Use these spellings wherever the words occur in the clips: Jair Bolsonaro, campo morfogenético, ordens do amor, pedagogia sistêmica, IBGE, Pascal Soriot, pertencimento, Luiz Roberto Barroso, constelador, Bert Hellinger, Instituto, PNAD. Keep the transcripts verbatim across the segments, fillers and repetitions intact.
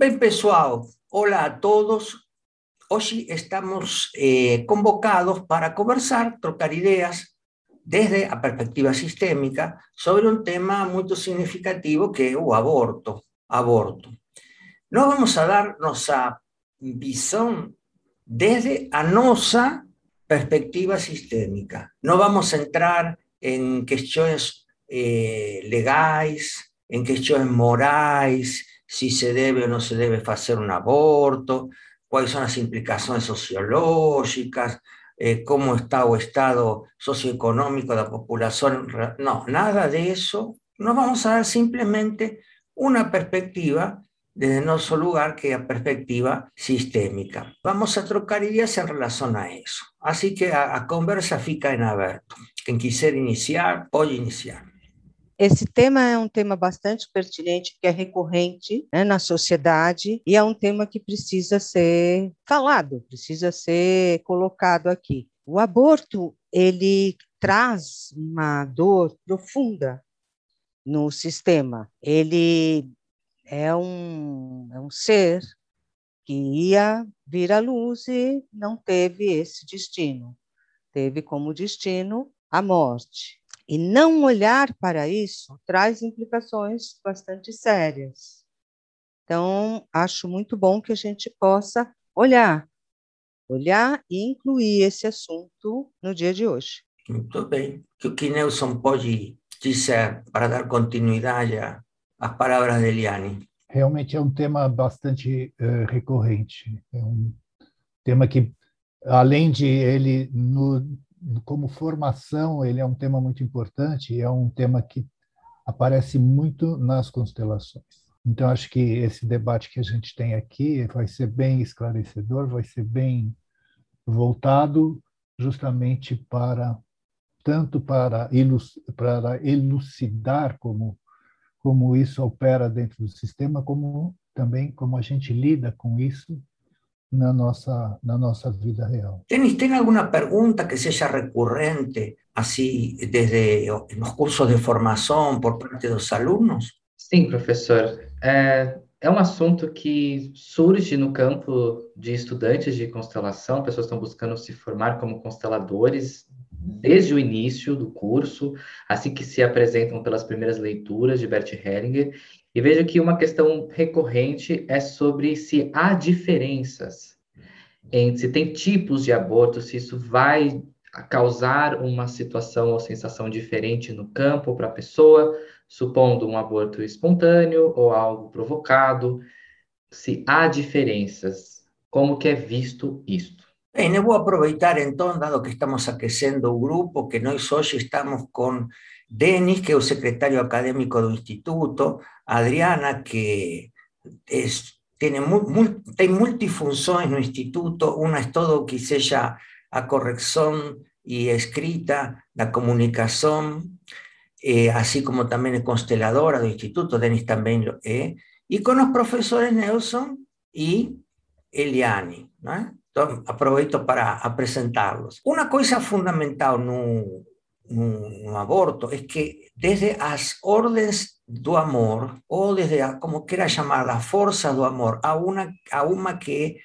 Bem, pessoal, olá a todos. Hoje estamos eh, convocados para conversar, trocar ideias desde a perspectiva sistêmica sobre um tema muito significativo que é o aborto. aborto. Nós vamos a dar nossa visão desde a nossa perspectiva sistêmica. Não vamos entrar em questões eh, legais, em questões morais, se se deve ou não se deve fazer um aborto, quais são as implicações sociológicas, eh, como está o estado socioeconômico da população. Não, nada disso. Nós vamos a dar simplesmente uma perspectiva desde nosso lugar, que é a perspectiva sistêmica. Vamos a trocar ideias em relação a isso. Assim que a, a conversa fica em aberto. Quem quiser iniciar, pode iniciar. Esse tema é um tema bastante pertinente, que é recorrente, né, na sociedade, e é um tema que precisa ser falado, precisa ser colocado aqui. O aborto, ele traz uma dor profunda no sistema. Ele é um, é um ser que ia vir à luz e não teve esse destino. Teve como destino a morte. E não olhar para isso traz implicações bastante sérias. Então, acho muito bom que a gente possa olhar, olhar e incluir esse assunto no dia de hoje. Muito bem. O que Nelson pode dizer para dar continuidade às palavras de Eliane? Realmente é um tema bastante uh, recorrente. É um tema que, além de ele... No... como formação, ele é um tema muito importante e é um tema que aparece muito nas constelações. Então, acho que esse debate que a gente tem aqui vai ser bem esclarecedor, vai ser bem voltado justamente para, tanto para elucidar como, como isso opera dentro do sistema, como também como a gente lida com isso na nossa, na nossa vida real. Denis, tem alguma pergunta que seja recorrente, assim, desde nos cursos de formação, por parte dos alunos? Sim, professor. É, é um assunto que surge no campo de estudantes de constelação, pessoas estão buscando se formar como consteladores desde o início do curso, assim que se apresentam pelas primeiras leituras de Bert Hellinger. E vejo que uma questão recorrente é sobre se há diferenças, entre, se tem tipos de aborto, se isso vai causar uma situação ou sensação diferente no campo para a pessoa, supondo um aborto espontâneo ou algo provocado, se há diferenças, como que é visto isto? Bem, eu vou aproveitar então, dado que estamos aquecendo o grupo, que nós hoje estamos com Denis, que é o secretário acadêmico do Instituto, Adriana, que es, tiene, mul, tem multifunções no Instituto, uma é todo que seja a correção e a escrita da comunicação, eh, assim como também é consteladora do Instituto, Denis também lo é, e com os professores Nelson e Eliane, né? Então, aproveito para apresentá-los. Uma coisa fundamental no un aborto, es que desde las ordens do amor, o desde, a, como quiera llamar, las fuerzas do amor, a una, a una que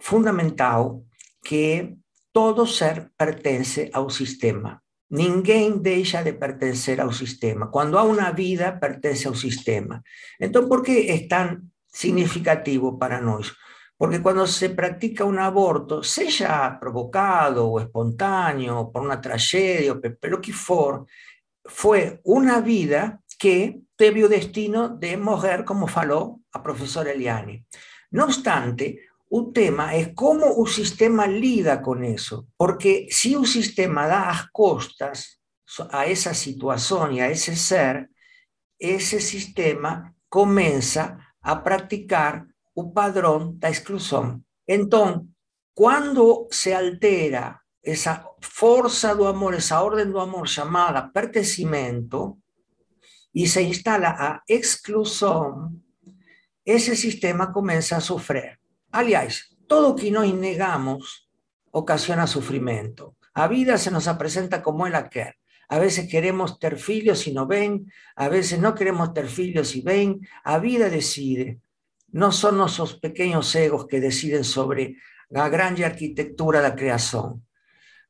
fundamental, que todo ser pertenece al sistema. Ninguém deja de pertenecer al sistema. Cuando a una vida, pertenece al sistema. Entonces, ¿por qué es tan significativo para nosotros? Porque cuando se practica un aborto, sea provocado o espontáneo, por una tragedia, pero que for, fue una vida que teve el destino de mujer, como faló a profesora Eliane. No obstante, el tema es cómo el sistema lida con eso, porque si el sistema da las costas a esa situación y a ese ser, ese sistema comienza a practicar o padrón da exclusión. Entonces, cuando se altera esa fuerza do amor, esa orden do amor llamada pertencimento, y se instala a exclusión, ese sistema comienza a sufrir. Aliás, todo lo que nos negamos ocasiona sufrimiento. La vida se nos presenta como ella quiere. A veces queremos tener hijos y no ven, a veces no queremos tener hijos y ven. La vida decide. não são nossos pequenos egos que decidem sobre a grande arquitetura da criação,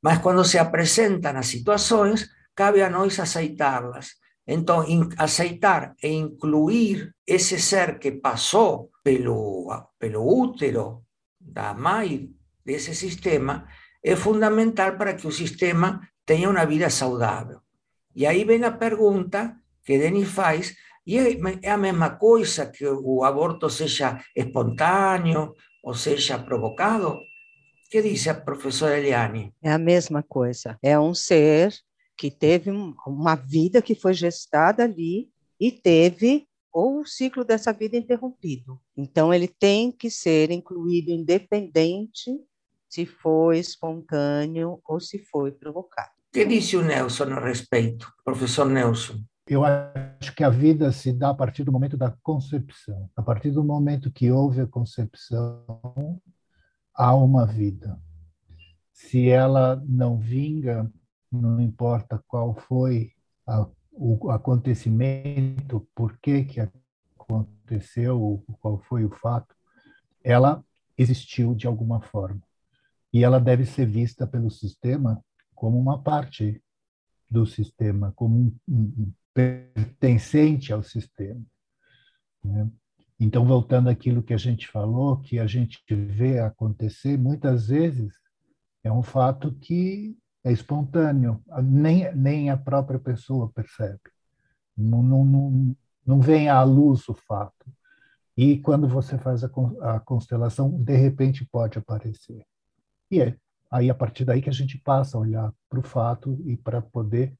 mas quando se apresentam as situações, cabe a nós aceitá-las. Então, aceitar e incluir esse ser que passou pelo, pelo útero da mãe desse sistema é fundamental para que o sistema tenha uma vida saudável. E aí vem a pergunta que Denis faz, e é a mesma coisa que o aborto seja espontâneo ou seja provocado? O que diz a professora Eliane? É a mesma coisa. É um ser que teve uma vida que foi gestada ali e teve ou o ciclo dessa vida interrompido. Então, ele tem que ser incluído independente se foi espontâneo ou se foi provocado. O que disse o Nelson a respeito, professor Nelson? Eu acho que a vida se dá a partir do momento da concepção. A partir do momento que houve a concepção, há uma vida. Se ela não vinga, não importa qual foi a, o acontecimento, por que que aconteceu, qual foi o fato, ela existiu de alguma forma. E ela deve ser vista pelo sistema como uma parte do sistema, como um, um pertencente ao sistema, né? Então, voltando àquilo que a gente falou, que a gente vê acontecer, muitas vezes é um fato que é espontâneo, nem, nem a própria pessoa percebe. Não, não, não, não vem à luz o fato. E quando você faz a, a constelação, de repente pode aparecer. E é aí, a partir daí, que a gente passa a olhar para o fato e para poder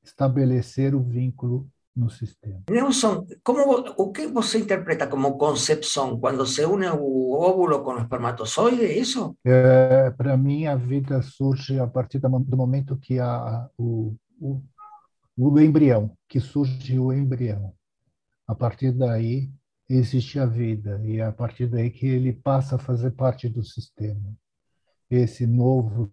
reestabelecer o vínculo no sistema. Nelson, como, o que você interpreta como concepção quando se une o óvulo com o espermatozoide, isso? É, para mim, a vida surge a partir do momento que há o, o, o embrião, que surge o embrião. A partir daí existe a vida, e é a partir daí que ele passa a fazer parte do sistema. Esse novo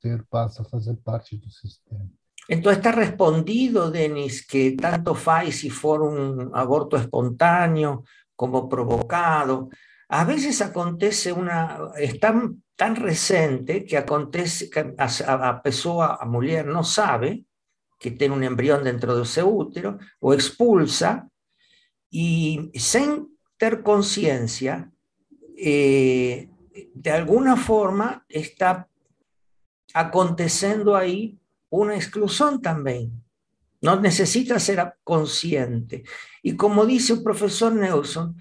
ser passa a fazer parte do sistema. Então está respondido, Denis, que tanto faz se for um aborto espontâneo como provocado. Às vezes acontece uma... É tão, tão recente que acontece que a, a pessoa, a mulher, não sabe que tem um embrião dentro do seu útero, o expulsa, e sem ter consciência, eh, de alguma forma está acontecendo aí uma exclusão também. Não necessita ser consciente. E como disse o professor Nelson,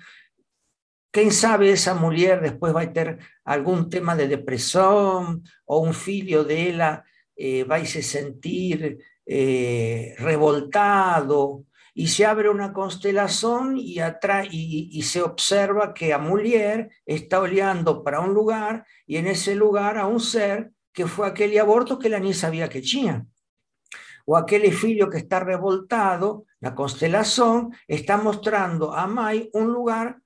quem sabe essa mulher depois vai ter algum tema de depressão, ou um filho dela eh, vai se sentir eh, revoltado, e se abre uma constelação e, atrai, e, e se observa que a mulher está olhando para um lugar, e nesse lugar há um ser que foi aquele aborto que ela nem sabia que tinha. Ou aquele filho que está revoltado, na constelação, está mostrando a mãe um lugar,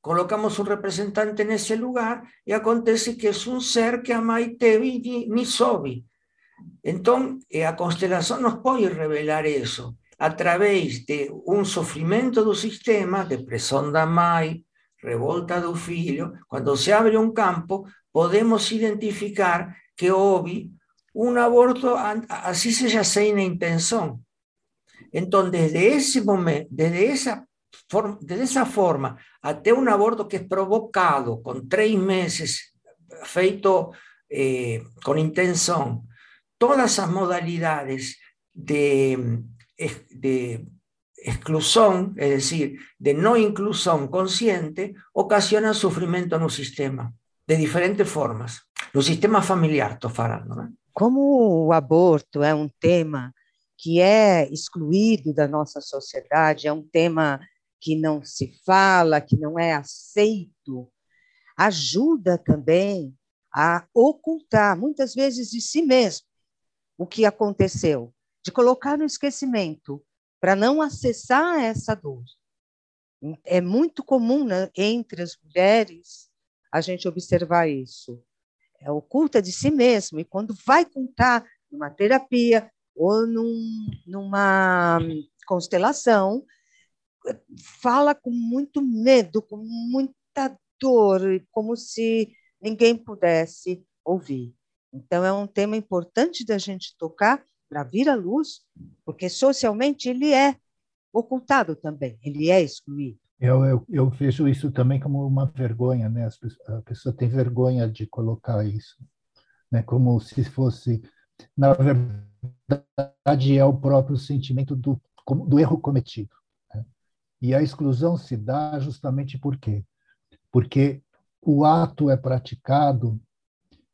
colocamos um representante nesse lugar, e acontece que é um ser que a mãe teve e nem soube. Então, a constelação nos pode revelar isso, através de um sofrimento do sistema, depressão da mãe, revolta do filho. Quando se abre um campo, podemos identificar que houve um aborto, assim seja sem intenção. Então, desde esse momento, desde essa, forma, desde essa forma, até um aborto que é provocado, com três meses, feito eh, com intenção, todas as modalidades de, de exclusão, é decir, de não inclusão consciente, ocasionam sofrimento no sistema, de diferentes formas. No sistema familiar, estou falando, né? Como o aborto é um tema que é excluído da nossa sociedade, é um tema que não se fala, que não é aceito, ajuda também a ocultar, muitas vezes, de si mesmo o que aconteceu, de colocar no esquecimento, para não acessar essa dor. É muito comum, né, entre as mulheres a gente observar isso. É oculta de si mesmo, e quando vai contar numa terapia ou num, numa constelação, fala com muito medo, com muita dor, como se ninguém pudesse ouvir. Então, é um tema importante da gente tocar para vir à luz, porque socialmente ele é ocultado também, ele é excluído. Eu, eu, eu vejo isso também como uma vergonha, né? As, a pessoa tem vergonha de colocar isso, né? Como se fosse, na verdade, é o próprio sentimento do, do erro cometido, né? E a exclusão se dá justamente por quê? Porque o ato é praticado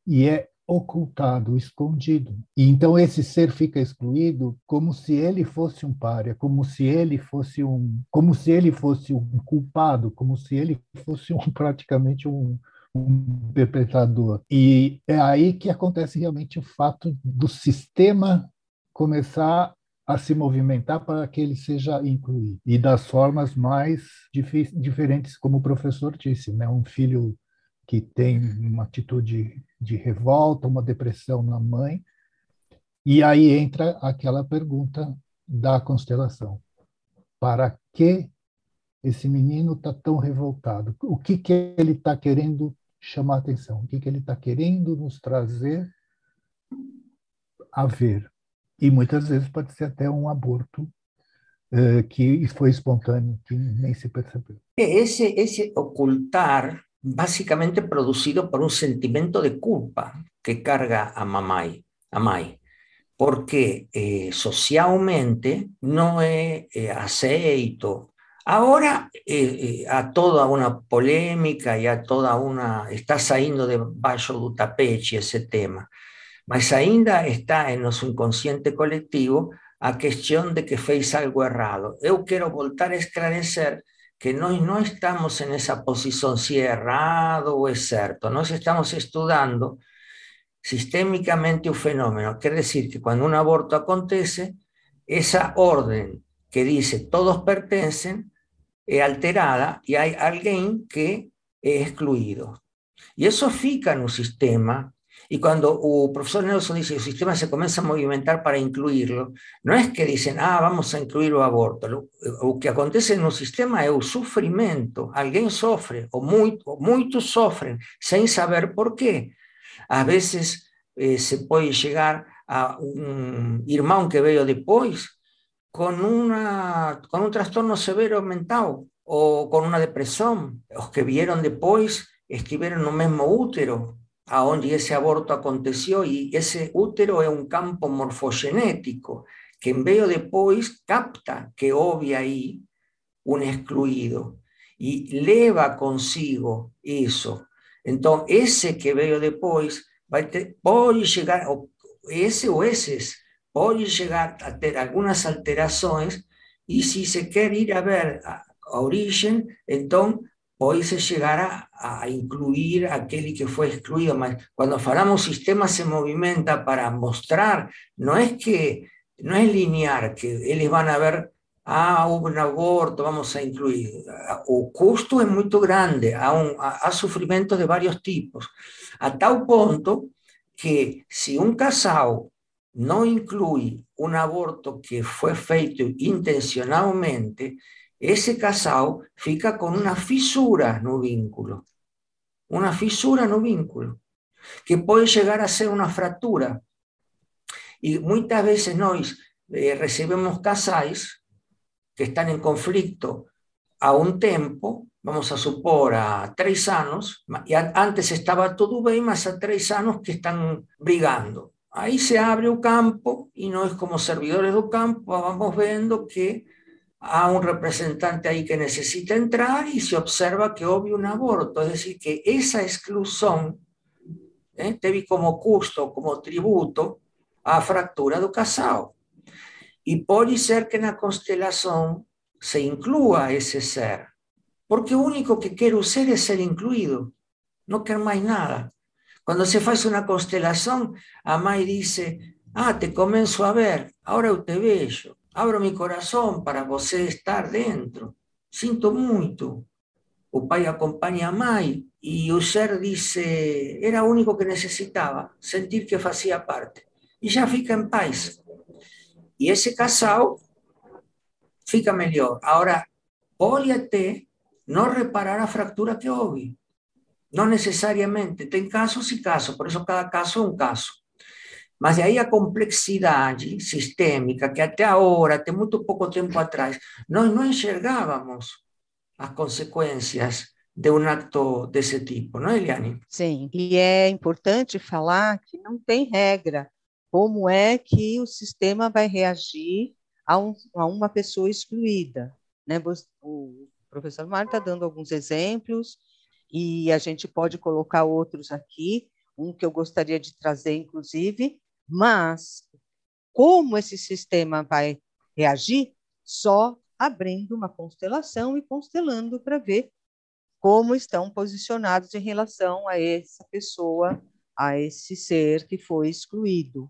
e é ocultado, escondido. E então esse ser fica excluído como se ele fosse um pária, como se ele fosse um, como se ele fosse um culpado, como se ele fosse um, praticamente um, um perpetrador. E é aí que acontece realmente o fato do sistema começar a se movimentar para que ele seja incluído. E das formas mais dif- diferentes, como o professor disse, né? Um filho que tem uma atitude de revolta, uma depressão na mãe, e aí entra aquela pergunta da constelação. Para que esse menino está tão revoltado? O que, que ele está querendo chamar atenção? O que, que ele está querendo nos trazer a ver? E muitas vezes pode ser até um aborto eh, que foi espontâneo, que nem se percebeu. Esse, esse ocultar básicamente producido por un sentimiento de culpa que carga a Mamai, a Mai, porque eh, socialmente no es eh, aceito. Ahora eh, eh, a toda una polémica y a toda una... está saliendo debajo del tapete ese tema, mas ainda está en nuestro inconsciente colectivo a cuestión de que fez algo errado. Yo quiero voltar a esclarecer que nós não estamos nessa posição se é errado ou é certo. Nós estamos estudando sistemicamente o fenômeno. Quer dizer que quando um aborto acontece, essa ordem que diz todos pertencem é alterada e há alguém que é excluído. E isso fica no sistema. E quando o professor Nelson diz que o sistema se começa a movimentar para incluí-lo, não é que dizem, ah, vamos a incluir o aborto. O que acontece no sistema é o sofrimento. Alguém sofre, ou, muito, ou muitos sofrem, sem saber por quê. Às vezes eh, se pode chegar a um irmão que veio depois com, uma, com um transtorno severo mental, ou com uma depressão. Os que vieram depois estiveram no mesmo útero, aonde ese aborto aconteció, y ese útero es un campo morfogenético que en vez de después capta que obvia ahí un excluido y leva consigo eso. Entonces, ese que veo después va a ter, puede llegar, o ese o ese, puede llegar a tener algunas alteraciones y si se quiere ir a ver a, a origen, entonces pode-se chegar a, a incluir aquele que foi excluído, mas quando falamos sistema se movimenta para mostrar, não é que não é linear, que eles vão a ver, ah, houve um aborto, vamos a incluir. O custo é muito grande, há, um, há, há sofrimento de vários tipos, a tal ponto que se um casal não inclui um aborto que foi feito intencionalmente, ese casal fica con una fisura no vínculo, una fisura no vínculo, que puede llegar a ser una fractura. Y muchas veces nos eh, recibimos casais que están en conflicto a un tiempo, vamos a supor a tres años, y a, antes estaba todo bien, más a tres años que están brigando. Ahí se abre el campo y no es como servidores del campo, vamos viendo que há um representante aí que necessita entrar e se observa que houve um aborto. É decir, que essa exclusão eh, teve como custo, como tributo, a fratura do casal. E pode ser que na constelação se inclua esse ser, porque o único que quer o ser é ser incluído, não quer mais nada. Quando se faz uma constelação, a mãe diz, ah, te começo a ver, agora eu te vejo. Abro mi corazón para você estar dentro. Sinto muito. O pai acompanha a mãe e o ser dice, era o único que necessitava, sentir que fazia parte. E já fica em paz. E esse casal fica melhor. Agora, pode até não reparar a fratura que houve. Não necessariamente. Tem casos e casos, por isso cada caso é um caso. Mas aí a complexidade sistêmica, que até agora, até muito pouco tempo atrás, nós não enxergávamos as consequências de um acto desse tipo, não é, Eliane? Sim, e é importante falar que não tem regra como é que o sistema vai reagir a, um, a uma pessoa excluída, né? O professor Mário está dando alguns exemplos e a gente pode colocar outros aqui, um que eu gostaria de trazer, inclusive, mas como esse sistema vai reagir? Só abrindo uma constelação e constelando para ver como estão posicionados em relação a essa pessoa, a esse ser que foi excluído.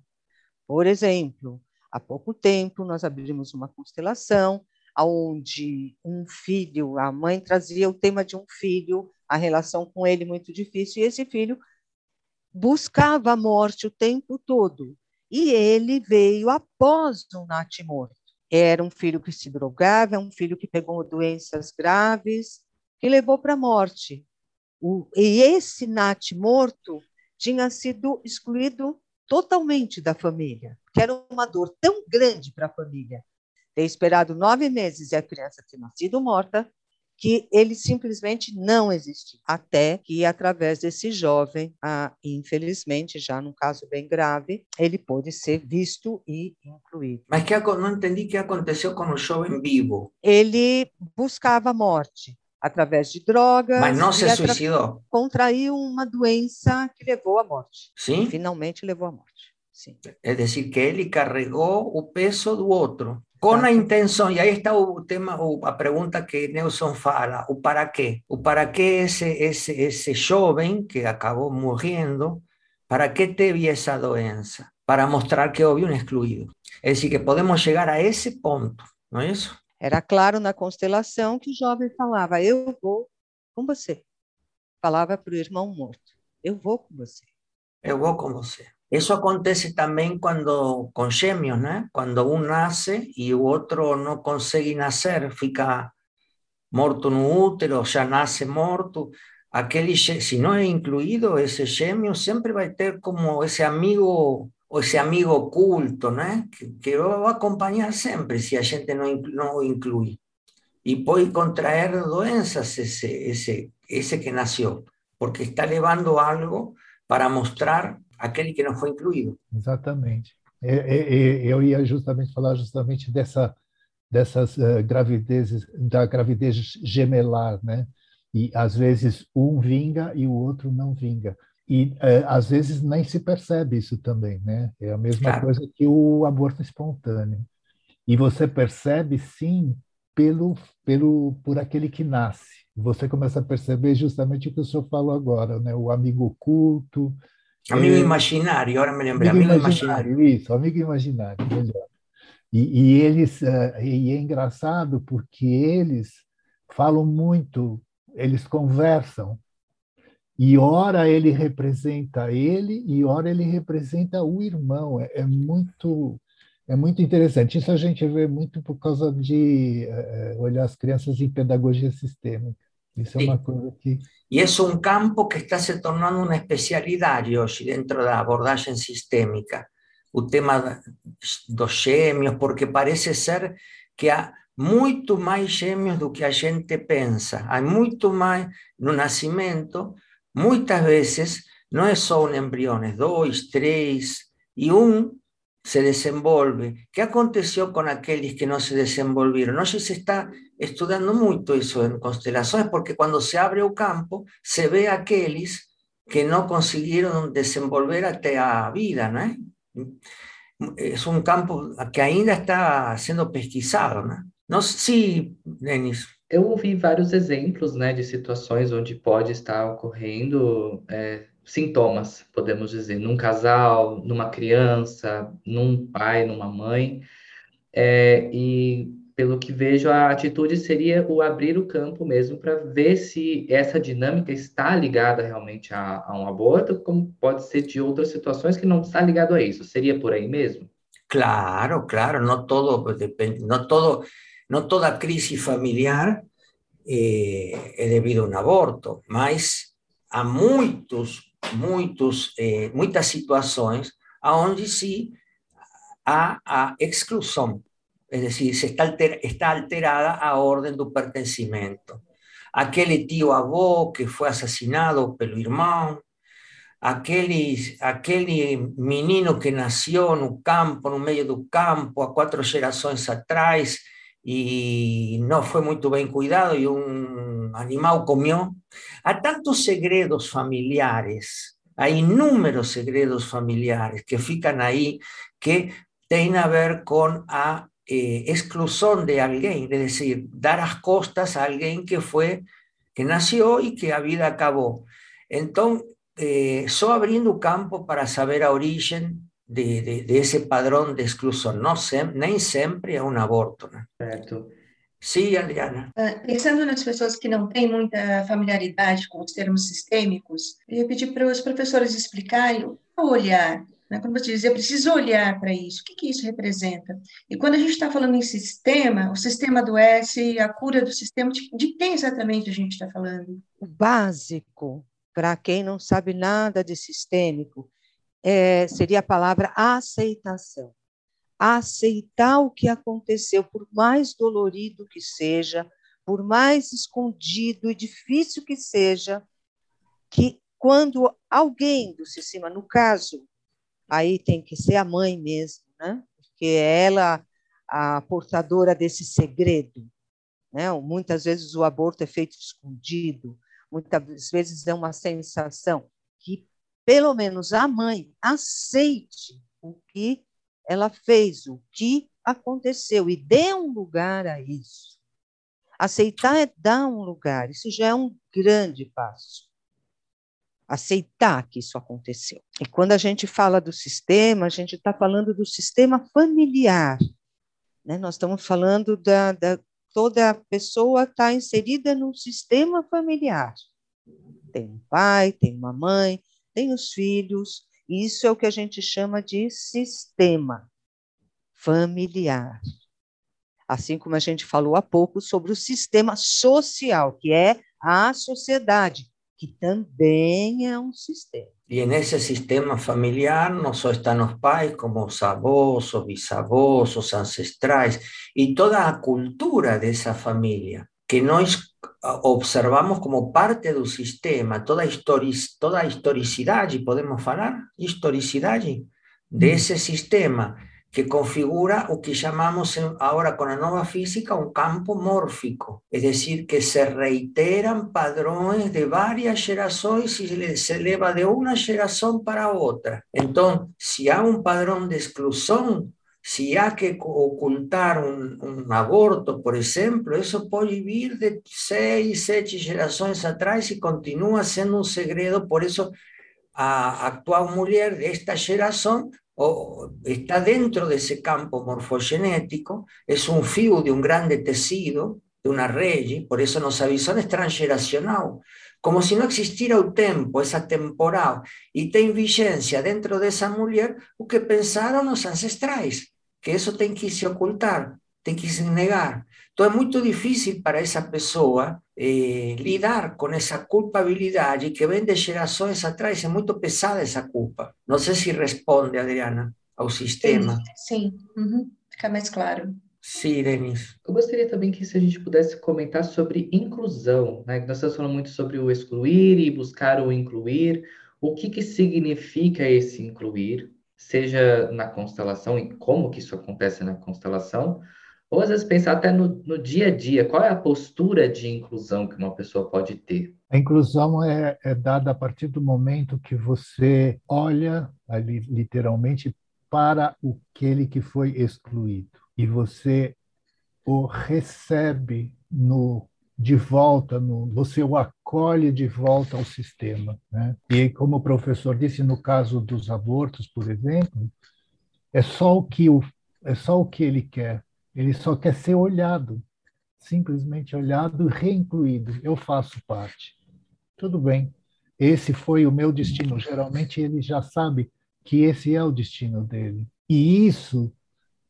Por exemplo, há pouco tempo nós abrimos uma constelação onde um filho, a mãe trazia o tema de um filho, a relação com ele muito difícil, e esse filho buscava a morte o tempo todo, e ele veio após um natimorto. Era um filho que se drogava, um filho que pegou doenças graves, que levou para a morte. O, e esse natimorto tinha sido excluído totalmente da família, que era uma dor tão grande para a família, ter esperado nove meses e a criança ter nascido morta, que ele simplesmente não existiu. Até que, através desse jovem, ah, infelizmente, já num caso bem grave, ele pôde ser visto e incluído. Mas que, não entendi o que aconteceu com o jovem vivo. Ele buscava a morte através de drogas. Mas não se suicidou. Contraiu uma doença que levou à morte. Sim. Finalmente levou à morte. Sim. É dizer, que ele carregou o peso do outro. Com a intenção, e aí está o tema, a pergunta que Nelson fala, o para quê? O para quê esse, esse, esse jovem que acabou morrendo, para que teve essa doença? Para mostrar que houve um excluído. É decir, que podemos chegar a esse ponto, não é isso? Era claro na constelação que o jovem falava, eu vou com você. Falava para o irmão morto, eu vou com você. Eu vou com você. Isso acontece também quando, com gêmeos, né? Quando um nasce e o outro não consegue nascer, fica morto no útero, já nasce morto. Aquele, se não é incluído, esse gêmeo sempre vai ter como esse amigo, esse amigo oculto, né? Que, que vai acompanhar sempre se a gente não, não inclui. E pode contrair doenças esse, esse, esse que nasceu, porque está levando algo para mostrar aquele que não foi incluído. Exatamente. Eu ia justamente falar justamente dessa, dessas gravidezes, da gravidez gemelar, né? E às vezes um vinga e o outro não vinga. E às vezes nem se percebe isso também, né? É a mesma claro. Coisa que o aborto espontâneo. E você percebe, sim, pelo, pelo, por aquele que nasce. Você começa a perceber justamente o que o senhor falou agora, né? O amigo oculto, amigo imaginário, agora me lembrei, amigo, amigo imaginário, imaginário. Isso, amigo imaginário, melhor. E, e eles, e é engraçado porque eles falam muito, eles conversam, e ora ele representa ele, e ora ele representa o irmão, é, é muito... É muito interessante. Isso a gente vê muito por causa de uh, olhar as crianças em pedagogia sistêmica. Isso é uma coisa que... E é um campo que está se tornando uma especialidade hoje dentro da abordagem sistêmica. O tema dos gêmeos, porque parece ser que há muito mais gêmeos do que a gente pensa. Há muito mais no nascimento. Muitas vezes não é só um embrião, é dois, três e um... se desenvolve. Que aconteceu com aqueles que não se desenvolveram? Hoje se está estudando muito isso em constelações, porque quando se abre o campo, se vê aqueles que não conseguiram desenvolver até a vida, né? É um campo que ainda está sendo pesquisado, né? Não sei, Denis. Eu ouvi vários exemplos, né, de situações onde pode estar ocorrendo... É... sintomas, podemos dizer, num casal, numa criança, num pai, numa mãe, é, e pelo que vejo a atitude seria o abrir o campo mesmo para ver se essa dinâmica está ligada realmente a, a um aborto, como pode ser de outras situações que não está ligado a isso, seria por aí mesmo? Claro, claro, não todo depende, não todo, não toda crise familiar é, é devido a um aborto, mas há muitos, muitos, é, muitas situações onde se há a exclusão, é dizer, se está, alter, está alterada a ordem do pertencimento. Aquele tio-avô que foi assassinado pelo irmão, Aquele, aquele menino que nasceu no campo, no meio do campo, há quatro gerações atrás, e não foi muito bem cuidado, e um animal comeu. Há tantos segredos familiares, há inúmeros segredos familiares que ficam aí, que têm a ver com a eh, exclusão de alguém, é dizer, dar as costas a alguém que foi, que nasceu e que a vida acabou. Então, Eh, só abrindo o campo para saber a origem de, de, desse padrão de exclusão. Não sem, nem sempre é um aborto, né? Certo. Sim, Adriana. Ah, pensando nas pessoas que não têm muita familiaridade com os termos sistêmicos, eu ia pedir para os professores explicarem o olhar, né? Quando você diz, eu preciso olhar para isso, o que, que isso representa? E quando a gente está falando em sistema, o sistema adoece, a cura do sistema, de, de quem exatamente a gente está falando? O básico, para quem não sabe nada de sistêmico, é, seria a palavra aceitação. Aceitar o que aconteceu, por mais dolorido que seja, por mais escondido e difícil que seja, que quando alguém do sistema, no caso, aí tem que ser a mãe mesmo, né? Porque é ela a portadora desse segredo, né? Muitas vezes o aborto é feito escondido, muitas vezes é uma sensação que, pelo menos, a mãe aceite o que ela fez, o que aconteceu, e dê um lugar a isso. Aceitar é dar um lugar, isso já é um grande passo. Aceitar que isso aconteceu. E quando a gente fala do sistema, a gente está falando do sistema familiar, né? Nós estamos falando da... da toda pessoa está inserida num sistema familiar. Tem um pai, tem uma mãe, tem os filhos. E isso é o que a gente chama de sistema familiar. Assim como a gente falou há pouco sobre o sistema social, que é a sociedade, que também é um sistema. E nesse sistema familiar não só estão os pais, como os avós, os bisavós, os ancestrais, e toda a cultura dessa família, que nós observamos como parte do sistema, toda a, historic, toda a historicidade, podemos falar? Historicidade desse sistema, que configura o que chamamos agora com a nova física um campo mórfico, é dizer, que se reiteram padrões de várias gerações e se leva de uma geração para outra. Então, se há um padrão de exclusão, se há que ocultar um, um aborto, por exemplo, isso pode vir de seis, sete gerações atrás e continua sendo um segredo. Por isso, a atual mulher desta geração O, está dentro desse campo morfogenético, é um fio de um grande tecido, de uma rede, por isso nossa visão é transgeracional, como se não existira o tempo, essa temporal, e tem vigência dentro dessa mulher o que pensaram os ancestrais, que isso tem que se ocultar, tem que se negar. Então é muito difícil para essa pessoa eh, lidar com essa culpabilidade que vem de gerações atrás, é muito pesada essa culpa. Não sei se responde, Adriana, ao sistema. Sim, sim. Uhum. Fica mais claro. Sim, Denise. Eu gostaria também que se a gente pudesse comentar sobre inclusão, né? Nós estamos falando muito sobre o excluir e buscar o incluir. O que que significa esse incluir, seja na constelação e como que isso acontece na constelação, ou às vezes pensar até no, no dia a dia, qual é a postura de inclusão que uma pessoa pode ter? A inclusão é, é dada a partir do momento que você olha, ali, literalmente, para aquele que foi excluído. E você o recebe no, de volta, no, você o acolhe de volta ao sistema, né? E como o professor disse, no caso dos abortos, por exemplo, é só o que, o, é só o que ele quer. Ele só quer ser olhado, simplesmente olhado e reincluído. Eu faço parte. Tudo bem, esse foi o meu destino. Geralmente ele já sabe que esse é o destino dele. E isso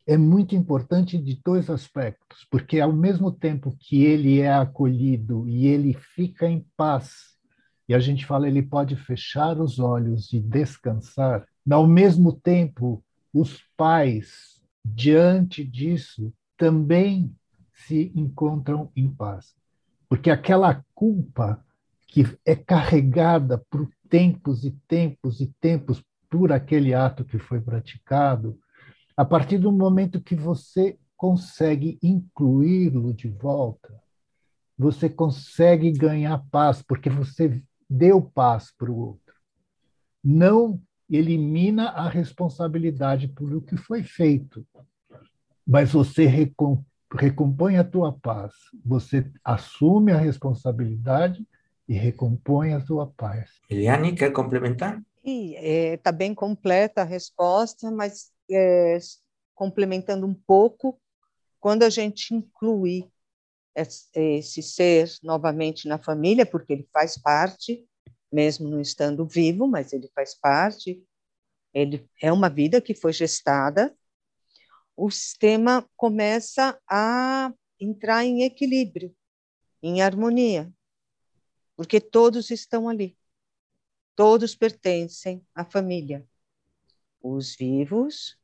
é muito importante de dois aspectos, porque ao mesmo tempo que ele é acolhido e ele fica em paz, e a gente fala ele pode fechar os olhos e descansar, ao mesmo tempo os pais, diante disso, também se encontram em paz. Porque aquela culpa que é carregada por tempos e tempos e tempos por aquele ato que foi praticado, a partir do momento que você consegue incluí-lo de volta, você consegue ganhar paz, porque você deu paz para o outro. Não elimina a responsabilidade por o que foi feito, mas você recompõe a tua paz. Você assume a responsabilidade e recompõe a tua paz. Eliane, quer complementar? Está é, bem completa a resposta, mas É, complementando um pouco, quando a gente inclui esse ser novamente na família, porque ele faz parte, mesmo não estando vivo, mas ele faz parte, ele é uma vida que foi gestada, o sistema começa a entrar em equilíbrio, em harmonia, porque todos estão ali, todos pertencem à família. Os vivos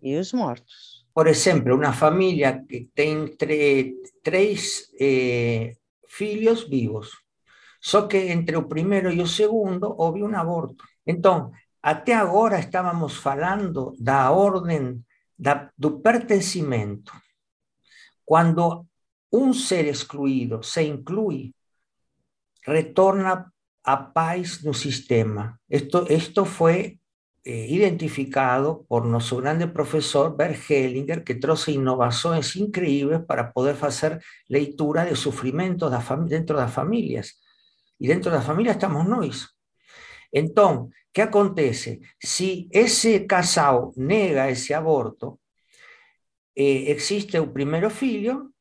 e os mortos. Por exemplo, uma família que tem três eh, filhos vivos, só que entre o primeiro e o segundo houve um aborto. Então, até agora estávamos falando da ordem da, do pertencimento. Quando um ser excluído se inclui, retorna a paz no sistema. Esto, esto foi identificado por nuestro grande profesor Bert Hellinger, que trouxe innovaciones increíbles para poder hacer leitura de sufrimiento dentro de las familias. Y dentro de las familias estamos nosotros. Entonces, ¿qué acontece? Si ese casado nega ese aborto, eh, existe un primer filho,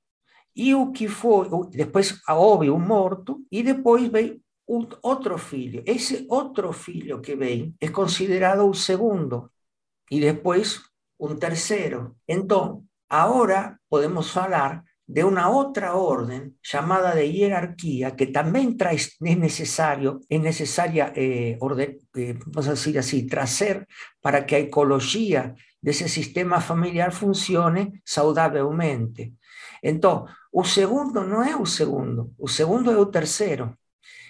y un que fue, después obvio un muerto, y después ve un otro filho. Ese otro filho que ven es considerado un segundo y después un tercero. Entonces, ahora podemos hablar de una otra orden llamada de jerarquía que también trae, es necesario, es necesaria, eh, orden, eh, vamos a decir así, trazer para que la ecología de ese sistema familiar funcione saudablemente. Entonces, un segundo no es un segundo, un segundo es un tercero.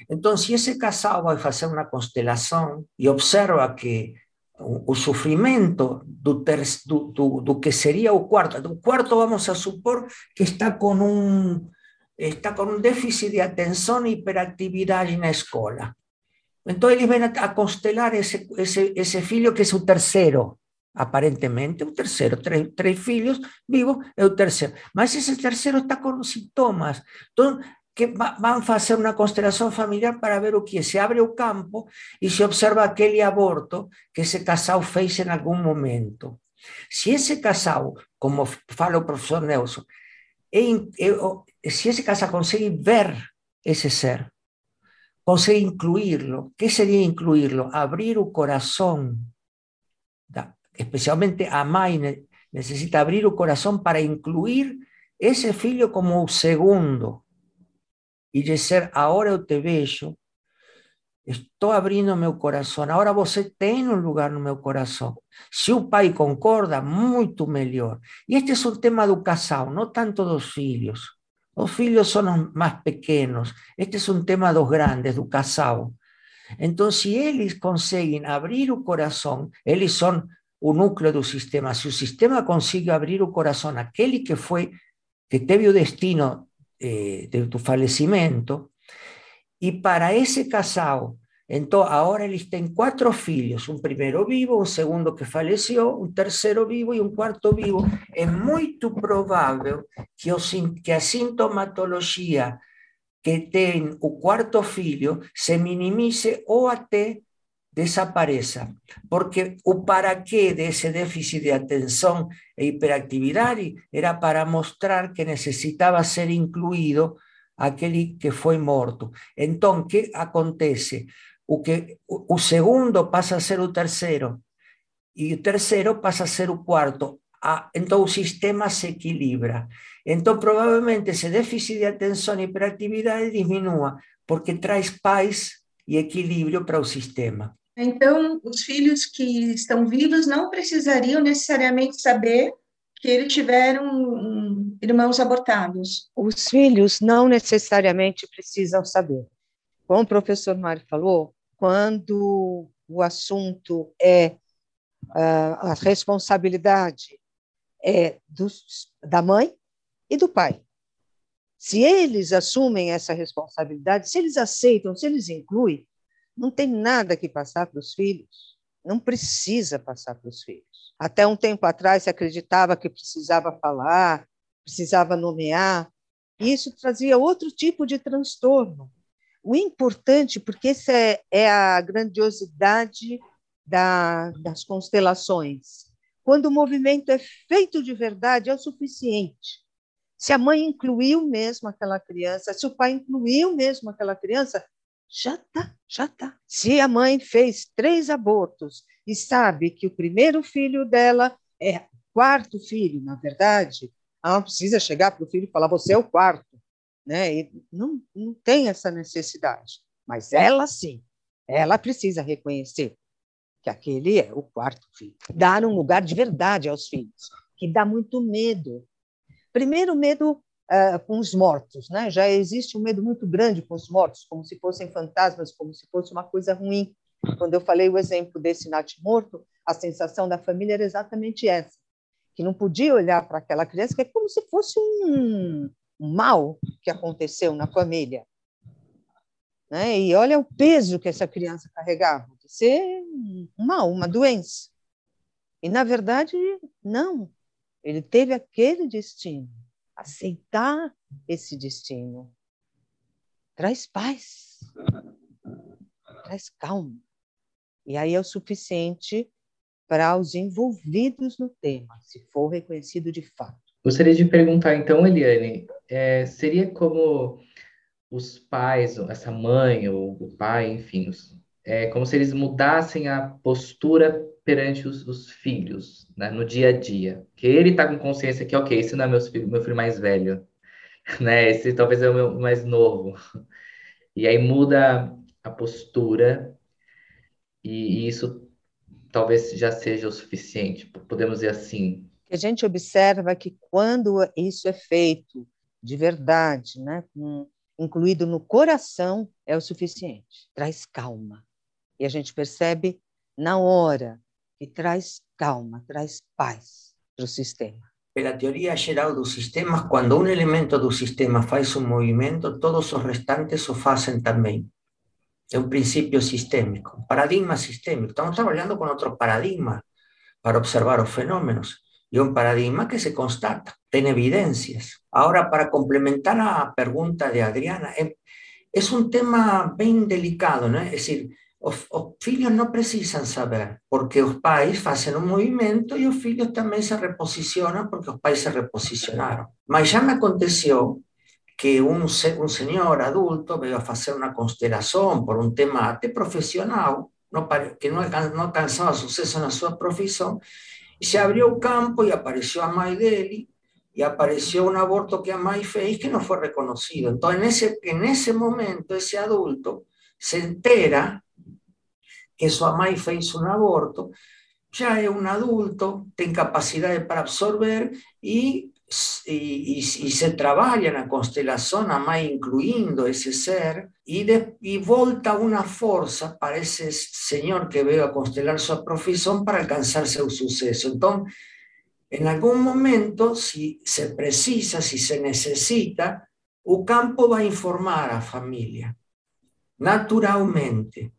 Entonces, si ese casado va a hacer una constelación y observa que el sufrimiento do, ter, do, do, do que sería el cuarto, el cuarto vamos a supor que está con un, está con un déficit de atención e hiperactividad en la escuela. Entonces, ellos van a, a constelar ese, ese, ese filho que es un tercero, aparentemente un tercero, tres, tres hijos vivos es un tercero. Mas ese tercero está con síntomas. Entonces, que van a hacer una constelación familiar para ver o que se abre el campo y se observa aquel aborto que ese casado fez en algún momento. Si ese casado, como fala el profesor Nelson, si ese casado consigue ver ese ser, consigue incluirlo, ¿qué sería incluirlo? Abrir el corazón, especialmente a mãe necesita abrir el corazón para incluir ese filho como segundo. Y decir, ahora yo te veo, estoy abriendo mi corazón, ahora vos tenés un lugar en mi corazón. Si un pai concorda, mucho mejor. Y este es un tema del casado, no tanto de los hijos. Los hijos son los más pequeños. Este es un tema de los grandes, del casado. Entonces, si ellos consiguen abrir el corazón, ellos son un núcleo del sistema. Si el sistema consigue abrir el corazón, aquel que fue, que teve el destino de tu falecimiento, y para ese casado, entonces ahora él está en cuatro hijos, un primero vivo, un segundo que falleció, un tercero vivo y un cuarto vivo. Es muy probable que, que a sintomatología que tiene el cuarto hijo se minimice o hasta desaparezca, porque o para qué de ese déficit de atención e hiperactividad era para mostrar que necesitaba ser incluido aquel que fue muerto. Entonces, ¿qué acontece? O que o segundo pasa a ser o tercero, y el tercero pasa a ser o cuarto. a, então o sistema se equilibra. Então provavelmente esse déficit de atenção e hiperatividade diminua, porque traz paz e equilíbrio para o sistema. Então os filhos que estão vivos não precisariam necessariamente saber que eles tiveram irmãos abortados. Os filhos não necessariamente precisam saber. Como o professor Mário falou, quando o assunto é uh, a responsabilidade é dos, da mãe e do pai. Se eles assumem essa responsabilidade, se eles aceitam, se eles incluem, não tem nada que passar para os filhos. Não precisa passar para os filhos. Até um tempo atrás se acreditava que precisava falar, precisava nomear. Isso trazia outro tipo de transtorno. O importante, porque essa é, é a grandiosidade da, das constelações, quando o movimento é feito de verdade, é o suficiente. Se a mãe incluiu mesmo aquela criança, se o pai incluiu mesmo aquela criança, já está, já está. Se a mãe fez três abortos e sabe que o primeiro filho dela é o quarto filho, na verdade, ela não precisa chegar para o filho e falar, você é o quarto. Né? E não, não tem essa necessidade, mas ela sim, ela precisa reconhecer que aquele é o quarto filho. Dar um lugar de verdade aos filhos, que dá muito medo. Primeiro, medo uh, com os mortos, né? Já existe um medo muito grande com os mortos, como se fossem fantasmas, como se fosse uma coisa ruim. Quando eu falei o exemplo desse natimorto, a sensação da família era exatamente essa, que não podia olhar para aquela criança, que é como se fosse um... o mal que aconteceu na família. Né? E olha o peso que essa criança carregava, de ser um mal, uma doença. E, na verdade, não. Ele teve aquele destino. Aceitar esse destino traz paz, traz calma. E aí é o suficiente para os envolvidos no tema, se for reconhecido de fato. Gostaria de perguntar, então, Eliane, é, seria como os pais, essa mãe ou o pai, enfim, os, é, como se eles mudassem a postura perante os, os filhos, né, no dia a dia. Que ele está com consciência que, ok, esse não é meu filho, meu filho mais velho, né, esse talvez é o meu mais novo. E aí muda a postura e, e isso talvez já seja o suficiente, podemos dizer assim. A gente observa que quando isso é feito de verdade, né, incluído no coração, é o suficiente, traz calma. E a gente percebe na hora que traz calma, traz paz para o sistema. Pela teoria geral dos sistemas, quando um elemento do sistema faz um movimento, todos os restantes o fazem também. É um princípio sistêmico, um paradigma sistêmico. Estamos trabalhando com outro paradigma para observar os fenômenos. E un paradigma que se constata, tiene evidencias. Ahora, para complementar la pregunta de Adriana, es un tema bien delicado, ¿no? Es decir, los hijos no precisan saber, porque los padres hacen un movimiento y los hijos también se reposicionan porque los padres se reposicionaron. Mas ya me aconteció que un, un señor adulto veo a hacer una constelación por un tema até profesional, no, que no, no alcanzaba suceso en su profesión, se abrió un campo y apareció a May Deli y apareció un aborto que a May fez que no fue reconocido. Entonces, en ese, en ese momento, ese adulto se entera que su May fez un aborto, ya es un adulto, tiene capacidades para absorber y, y, y, y se trabaja en la constelación, a May incluyendo ese ser, y, de, y volta una fuerza para ese señor que veo a constelar su profesión para alcanzar su suceso. Entonces, en algún momento, si se precisa, si se necesita, el campo va a informar a la familia, naturalmente.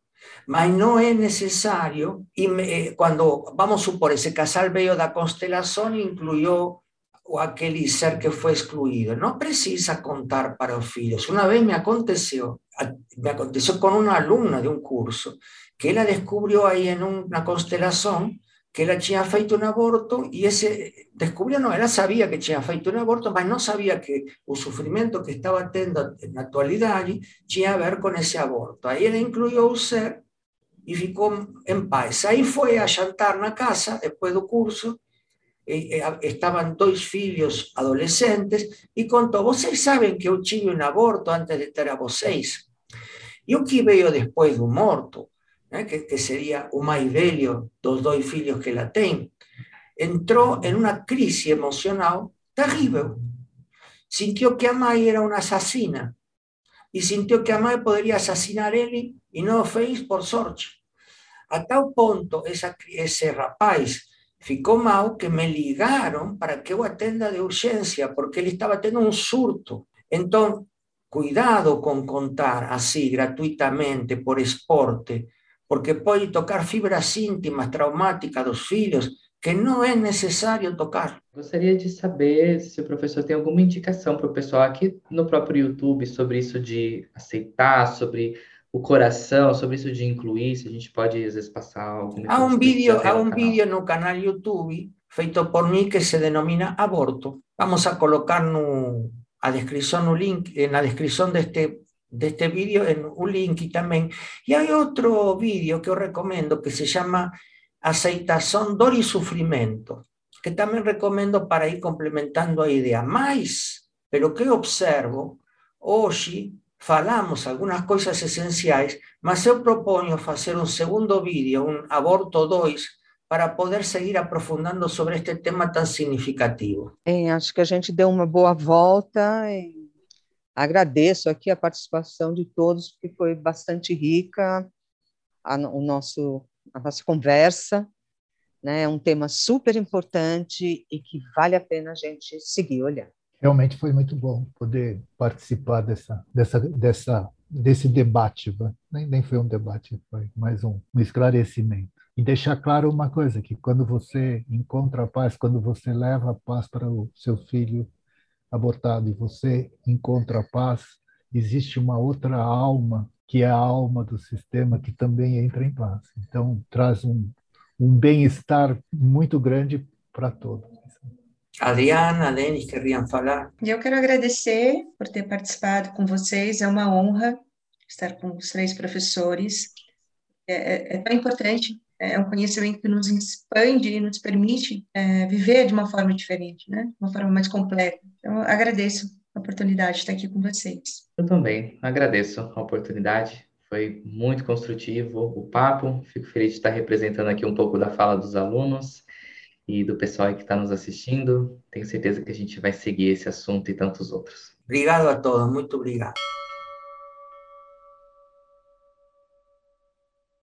Mas no es necesario, y me, cuando, vamos a supor, ese casal veo da constelación incluyó o aquel ser que fue excluido. No precisa contar para los hijos. Una vez me aconteció, me aconteció con una alumna de un curso, que ella descubrió ahí en una constelación que ella había feito un aborto, y ese, descubrió, no, ella sabía que había feito un aborto, pero no sabía que el sufrimiento que estaba teniendo en la actualidad tenía que ver con ese aborto. Ahí ella incluyó un ser y ficó en paz. Ahí fue a jantar en la casa, después del curso, estaban dois filhos adolescentes, e contou, vocês sabem que eu tive um aborto antes de ter a vocês? E o que veio depois do morto, né, que, que seria o mais velho dos dois filhos que ela tem, entrou em uma crise emocional terrível. Sentiu que a mãe era uma assassina, e sentiu que a mãe poderia assassinar ele, e não o fez por sorte. A tal ponto, essa, esse rapaz ficou mal que me ligaram para que eu atenda de urgência, porque ele estava tendo um surto. Então, cuidado com contar assim, gratuitamente, por esporte, porque pode tocar fibras íntimas, traumáticas dos filhos, que não é necessário tocar. Gostaria de saber se o professor tem alguma indicação para o pessoal aqui no próprio YouTube sobre isso de aceitar, sobre o coração, sobre isso de incluir, se a gente pode, às vezes, passar alguma coisa. Há um vídeo, há um vídeo no canal YouTube, feito por mim, que se denomina Aborto. Vamos a colocar no, a descrição, no link, na descrição deste, deste vídeo, um link também. E há outro vídeo que eu recomendo, que se chama Aceitação, dor e sofrimento, que também recomendo para ir complementando a ideia. Mas, pelo que observo, hoje falamos algumas coisas essenciais, mas eu proponho fazer um segundo vídeo, um aborto dois, para poder seguir aprofundando sobre este tema tão significativo. É, acho que a gente deu uma boa volta. E agradeço aqui a participação de todos, porque foi bastante rica a, o nosso... a nossa conversa, né? É um tema super importante e que vale a pena a gente seguir olhando. Realmente foi muito bom poder participar dessa, dessa, dessa, desse debate. Nem, nem foi um debate, foi mais um, um esclarecimento. E deixar claro uma coisa, que quando você encontra a paz, quando você leva a paz para o seu filho abortado e você encontra a paz, existe uma outra alma que é a alma do sistema, que também entra em paz. Então, traz um, um bem-estar muito grande para todos. Adriana, Lene, queriam falar? Eu quero agradecer por ter participado com vocês. É uma honra estar com os três professores. É, é, é tão importante, é um conhecimento que nos expande e nos permite é, viver de uma forma diferente, né? Uma forma mais completa. Então, agradeço a oportunidade de estar aqui com vocês. Eu também agradeço a oportunidade, foi muito construtivo o papo, fico feliz de estar representando aqui um pouco da fala dos alunos e do pessoal que está nos assistindo. Tenho certeza que a gente vai seguir esse assunto e tantos outros. Obrigado a todos, muito obrigado.